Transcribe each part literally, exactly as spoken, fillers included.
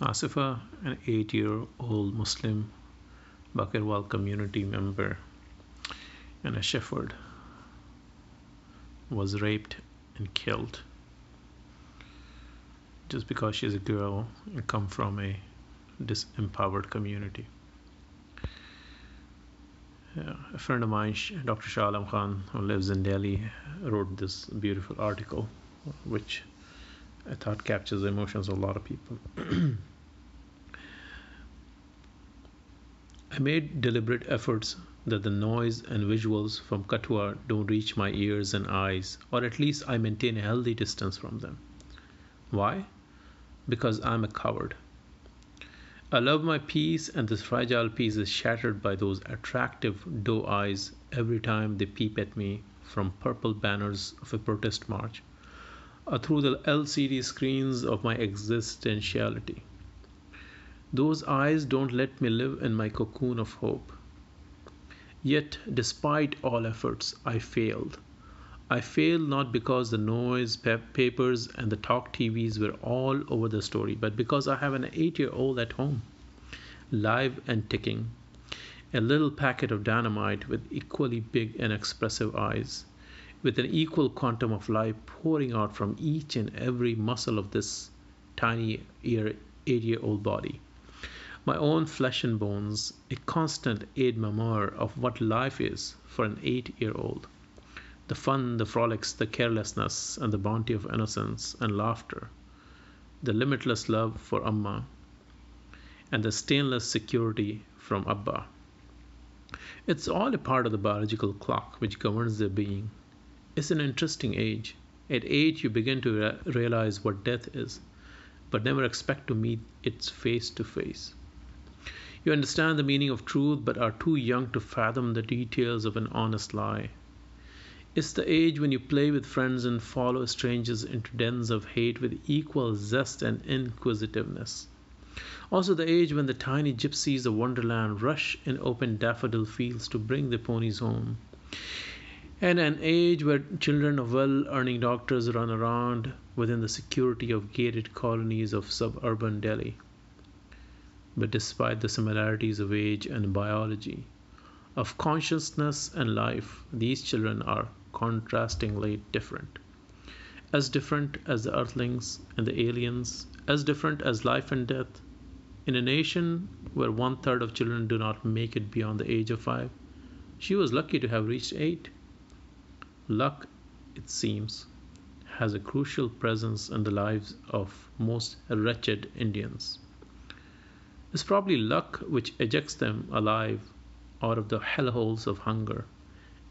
Asifa, an eight-year-old Muslim Bakirwal community member and a shepherd, was raped and killed just because she's a girl and come from a disempowered community. Yeah, a friend of mine, Doctor Shah Alam Khan, who lives in Delhi, wrote this beautiful article, which I thought captures the emotions of a lot of people. I made deliberate efforts that the noise and visuals from Kathua don't reach my ears and eyes, or at least I maintain a healthy distance from them. Why? Because I'm a coward. I love my peace, and this fragile peace is shattered by those attractive doe eyes every time they peep at me from purple banners of a protest march, or through the L C D screens of my existentiality. Those eyes don't let me live in my cocoon of hope. Yet, despite all efforts, I failed. I failed not because the noise, papers, and the talk T Vs were all over the story, but because I have an eight-year-old at home, live and ticking, a little packet of dynamite with equally big and expressive eyes, with an equal quantum of life pouring out from each and every muscle of this tiny eight-year-old body. My own flesh and bones, a constant aide memoire of what life is for an eight-year-old. The fun, the frolics, the carelessness, and the bounty of innocence and laughter, the limitless love for Amma, and the stainless security from Abba. It's all a part of the biological clock which governs their being. It's an interesting age. At eight, you begin to re- realize what death is, but never expect to meet it face to face. You understand the meaning of truth, but are too young to fathom the details of an honest lie. It's the age when you play with friends and follow strangers into dens of hate with equal zest and inquisitiveness. Also the age when the tiny gypsies of Wonderland rush in open daffodil fields to bring their ponies home. And an age where children of well-earning doctors run around within the security of gated colonies of suburban Delhi. But despite the similarities of age and biology, of consciousness and life, these children are contrastingly different. As different as the earthlings and the aliens, as different as life and death. In a nation where one-third of children do not make it beyond the age of five, she was lucky to have reached eight. Luck, it seems, has a crucial presence in the lives of most wretched Indians. It's probably luck which ejects them alive out of the hellholes of hunger,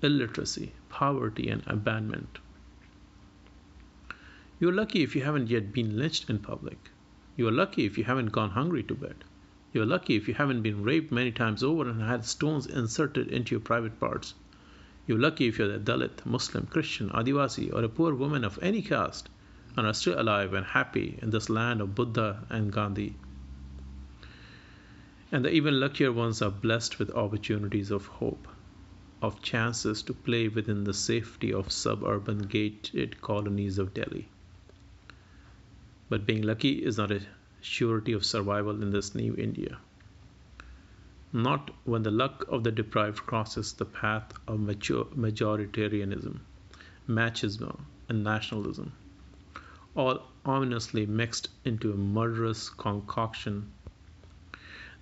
illiteracy, poverty, and abandonment. You're lucky if you haven't yet been lynched in public. You're lucky if you haven't gone hungry to bed. You're lucky if you haven't been raped many times over and had stones inserted into your private parts. You're lucky if you're a Dalit, Muslim, Christian, Adivasi, or a poor woman of any caste and are still alive and happy in this land of Buddha and Gandhi. And the even luckier ones are blessed with opportunities of hope, of chances to play within the safety of suburban gated colonies of Delhi. But being lucky is not a surety of survival in this new India. Not when the luck of the deprived crosses the path of majoritarianism, machismo, and nationalism, all ominously mixed into a murderous concoction.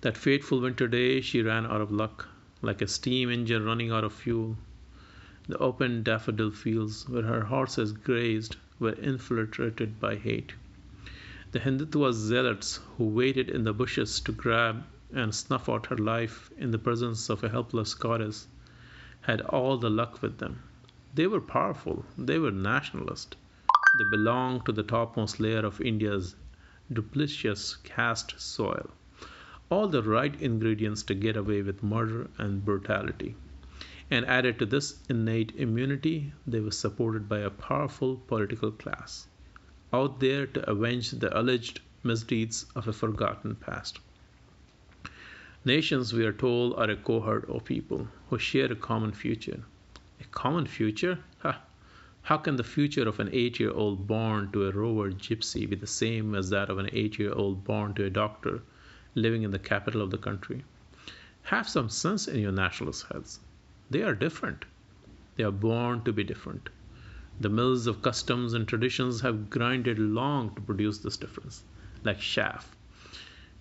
That fateful winter day, she ran out of luck, like a steam engine running out of fuel. The open daffodil fields where her horses grazed were infiltrated by hate. The Hindutva zealots who waited in the bushes to grab and snuff out her life in the presence of a helpless goddess, had all the luck with them. They were powerful. They were nationalist. They belonged to the topmost layer of India's duplicitous caste soil. All the right ingredients to get away with murder and brutality. And added to this innate immunity, they were supported by a powerful political class, out there to avenge the alleged misdeeds of a forgotten past. Nations, we are told, are a cohort of people who share a common future. A common future? Ha! How can the future of an eight-year-old born to a rover gypsy be the same as that of an eight-year-old born to a doctor living in the capital of the country? Have some sense in your nationalist heads. They are different. They are born to be different. The mills of customs and traditions have grinded long to produce this difference, like chaff.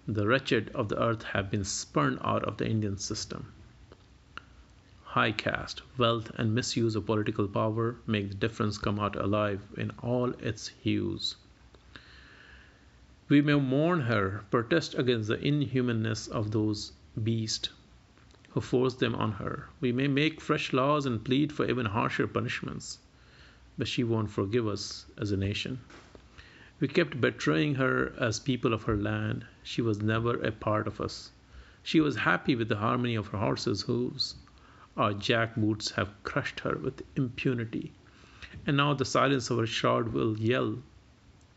The wretched of the earth have been spurned out of the Indian system. High caste, wealth, and misuse of political power make the difference come out alive in all its hues. We may mourn her, protest against the inhumanness of those beasts who forced them on her. We may make fresh laws and plead for even harsher punishments, but she won't forgive us as a nation. We kept betraying her as people of her land. She was never a part of us. She was happy with the harmony of her horse's hooves. Our jackboots have crushed her with impunity. And now the silence of her shroud will yell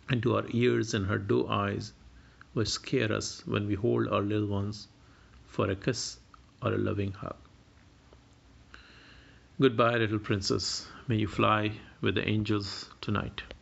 into our ears, and her doe eyes will scare us when we hold our little ones for a kiss or a loving hug. Goodbye, little princess. May you fly with the angels tonight.